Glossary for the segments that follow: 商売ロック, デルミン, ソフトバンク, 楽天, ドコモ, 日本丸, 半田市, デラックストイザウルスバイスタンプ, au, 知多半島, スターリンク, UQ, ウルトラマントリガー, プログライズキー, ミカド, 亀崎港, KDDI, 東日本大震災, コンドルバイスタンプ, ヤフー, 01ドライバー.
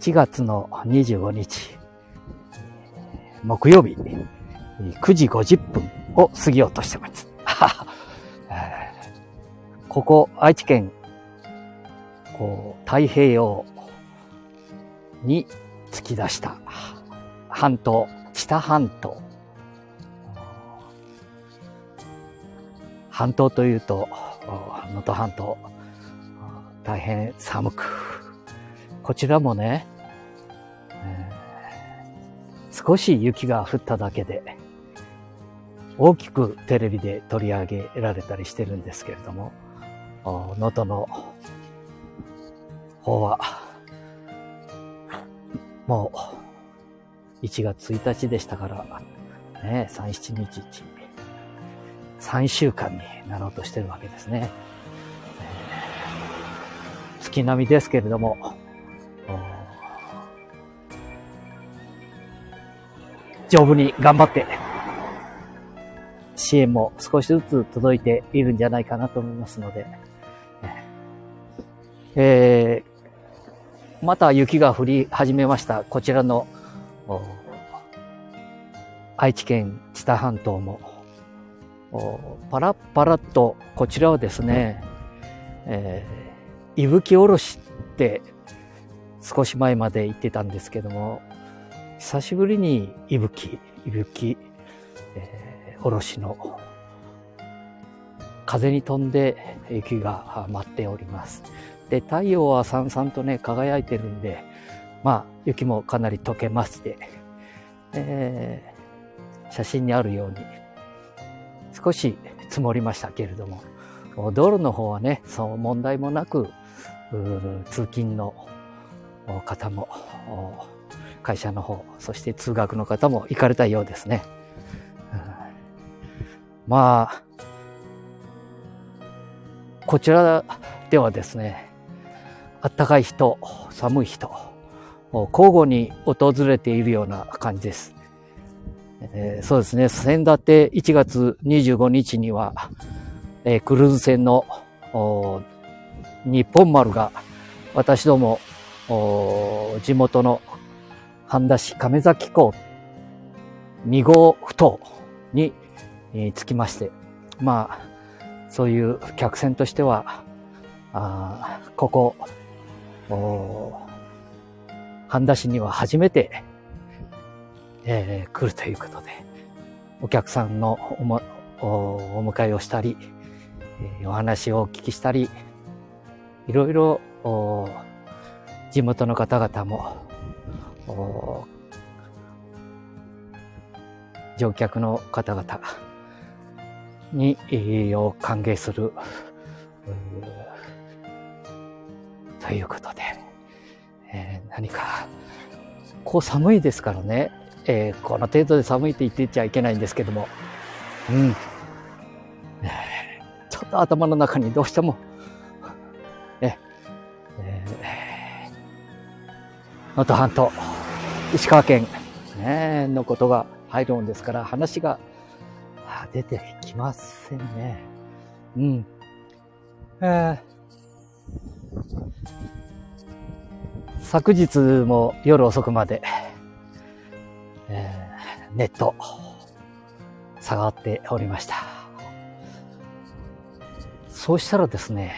1月の25日、木曜日、9時50分を過ぎようとしています。ここ、愛知県、太平洋に突き出した半島、知多半島。半島というと、能登半島、大変寒く、こちらもね、少し雪が降っただけで、大きくテレビで取り上げられたりしてるんですけれども、能登の方は、もう1月1日でしたから、ね、3、7日、3週間になろうとしてるわけですね。月並みですけれども、丈夫に頑張って、支援も少しずつ届いているんじゃないかなと思いますので、また雪が降り始めました。こちらの愛知県知多半島もパラッパラッと、こちらはですね、伊吹おろしって少し前まで言ってたんですけども、久しぶりに伊吹、おろしの風に飛んで雪が舞っております。で、太陽はさんさんとね、輝いてるんで、まあ、雪もかなり溶けまして、写真にあるように、少し積もりましたけれども、道路の方はね、そう問題もなく、通勤の方も、会社の方、そして通学の方も行かれたようですね。まあ、こちらではですね、あったかい日と寒い日と交互に訪れているような感じです。そうですね、先だって1月25日には、クルーズ船の日本丸が、私ども地元の半田市亀崎港2号埠頭に着きまして、まあ、そういう客船としては、ここ、半田市には初めて、来るということで、お客さんのお迎えをしたり、お話をお聞きしたり、いろいろ地元の方々も、乗客の方々にを歓迎するということで、何か寒いですからね、この程度で寒いって言ってちゃいけないんですけども、ちょっと頭の中にどうしても、能登半島、石川県、ね、のことが入るもんですから、話が出てきませんね。昨日も夜遅くまで、ネット触っておりました。そうしたらですね、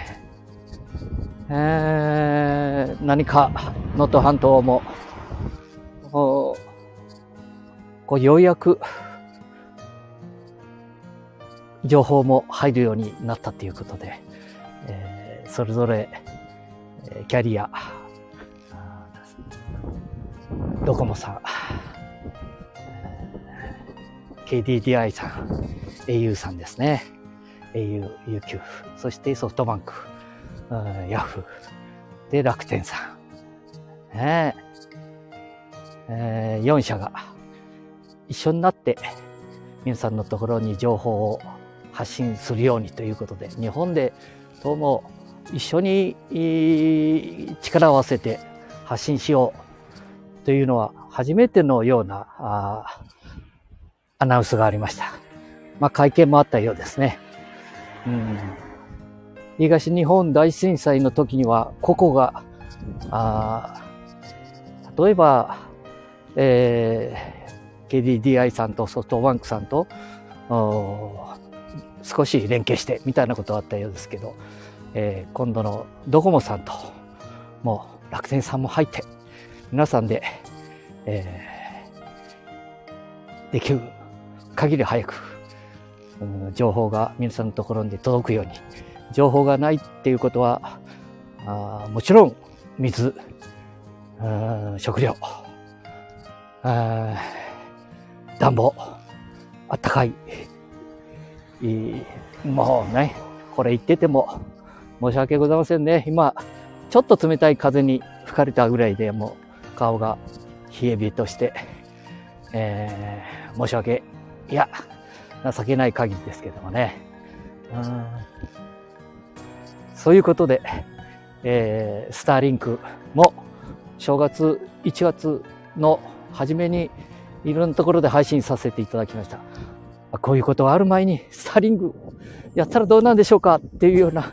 何か能登半島もようやく情報も入るようになったということで、それぞれキャリア、ドコモさん、KDDI さん、au さんですね。au、UQ、そしてソフトバンク、ヤフー、で、楽天さん。4社が一緒になって、皆さんのところに情報を発信するようにということで、日本でどうも一緒に力を合わせて発信しようというのは初めてのような、アナウンスがありました。まあ、会見もあったようですね。東日本大震災の時には、個々が、例えば、KDDI さんとソフトバンクさんと少し連携してみたいなことはあったようですけど、今度のドコモさんともう楽天さんも入って皆さんで、できる限り早く情報が皆さんのところに届くように。情報がないっていうことはもちろん水、食料、暖房、あったかい、もうね、これ言ってても申し訳ございませんね。今ちょっと冷たい風に吹かれたぐらいでもう顔が冷え冷えとして、申し訳、いや情けない限りですけどもね。そういうことで、スターリンクも正月1月の初めにいろんなところで配信させていただきました。こういうことがある前にスターリンクやったらどうなんでしょうかっていうような、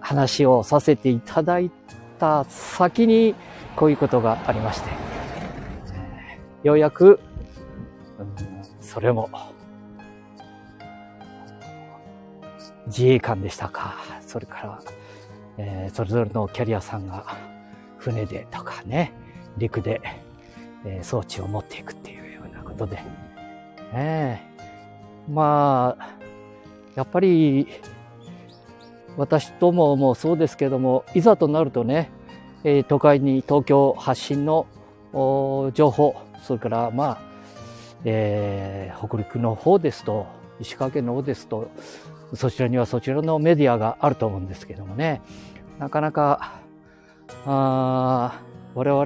話をさせていただいた先にこういうことがありまして、ようやく、それも自衛官でしたか、それから、それぞれのキャリアさんが船でとかね、陸で、装置を持っていくっていうようなことで、まあやっぱり私どももそうですけども、いざとなるとね、都会に東京発信の情報、それからまあ、北陸の方ですと、石川県の方ですと、そちらにはそちらのメディアがあると思うんですけどもね、なかなか我々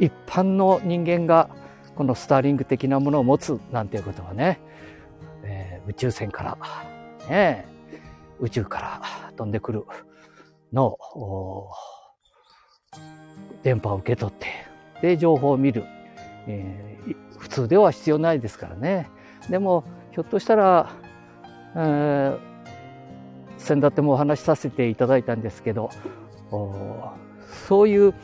一般の人間がこのスターリンク的なものを持つなんていうことはね、宇宙船から、ね、宇宙から飛んでくるのを電波を受け取ってで情報を見る、普通では必要ないですからね。でもひょっとしたら先だってもお話しさせていただいたんですけど、そういう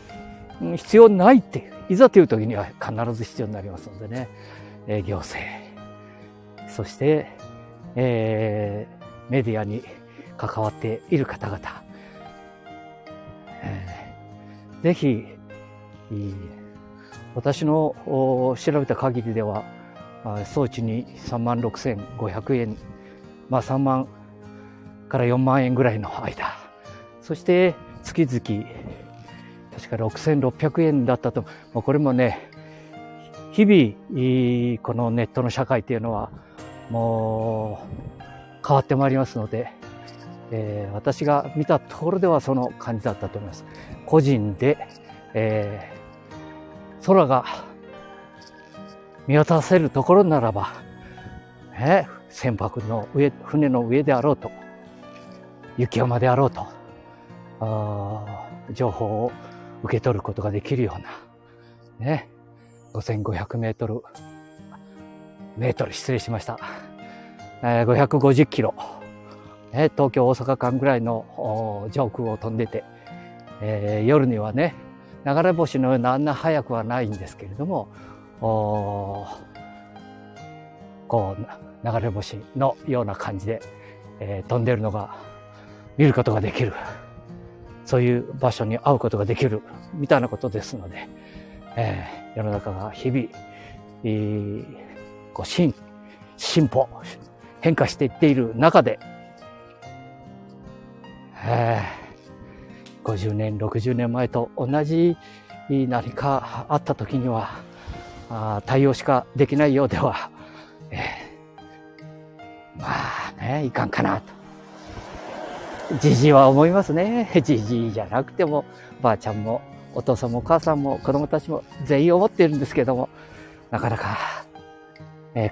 必要ないっていう、いざという時には必ず必要になりますのでね、行政、そして、メディアに関わっている方々、ぜひ私の調べた限りでは装置に36,500円、まあ3万から4万円ぐらいの間、そして月々確か6,600円だったと、これもね、日々このネットの社会というのはもう変わってまいりますので、私が見たところではその感じだったと思います。個人で、空が見渡せるところならば、船舶の上、船の上であろうと、雪山であろうと、情報を受け取ることができるような、ね、5,500メートル、失礼しました。550キロ、ね、東京大阪間ぐらいの上空を飛んでて、夜にはね、流れ星のようなあんな速くはないんですけれども、こう流れ星のような感じで、飛んでるのが見ることができる、そういう場所に会うことができるみたいなことですので、世の中が日々、こう進歩変化していっている中で、50年60年前と同じ何かあった時には対応しかできないようでは、まあね、いかんかなとじじいは思いますね。じじいじゃなくてもばあちゃんもお父さんもお母さんも子供たちも全員思っているんですけども、なかなか、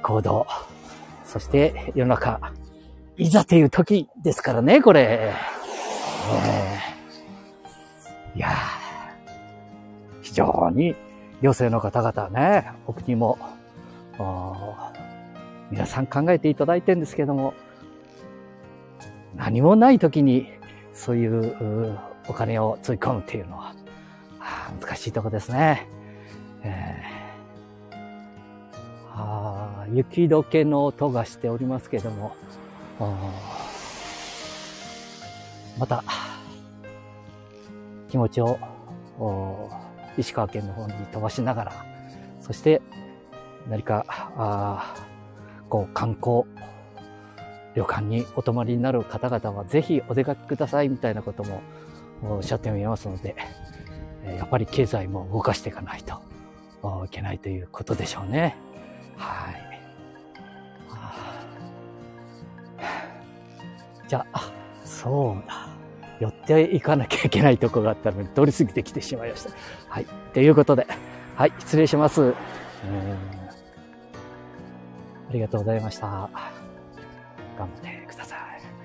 行動、そして世の中いざという時ですからね、これ、いや非常に行政の方々ね、お国も皆さん考えていただいてるんですけども、何もない時にそういうお金をつぎ込むっていうのは、難しいとこですね。雪解けの音がしておりますけれども、また気持ちを石川県の方に飛ばしながら、そして何かこう観光旅館にお泊まりになる方々はぜひお出かけくださいみたいなこともおっしゃってみますので、やっぱり経済も動かしていかないといけないということでしょうね。はい。じゃあ、そうだ。寄っていかなきゃいけないとこがあったのに通り過ぎてきてしまいました。はい。ということで、はい、失礼します。ありがとうございました。頑張ってください。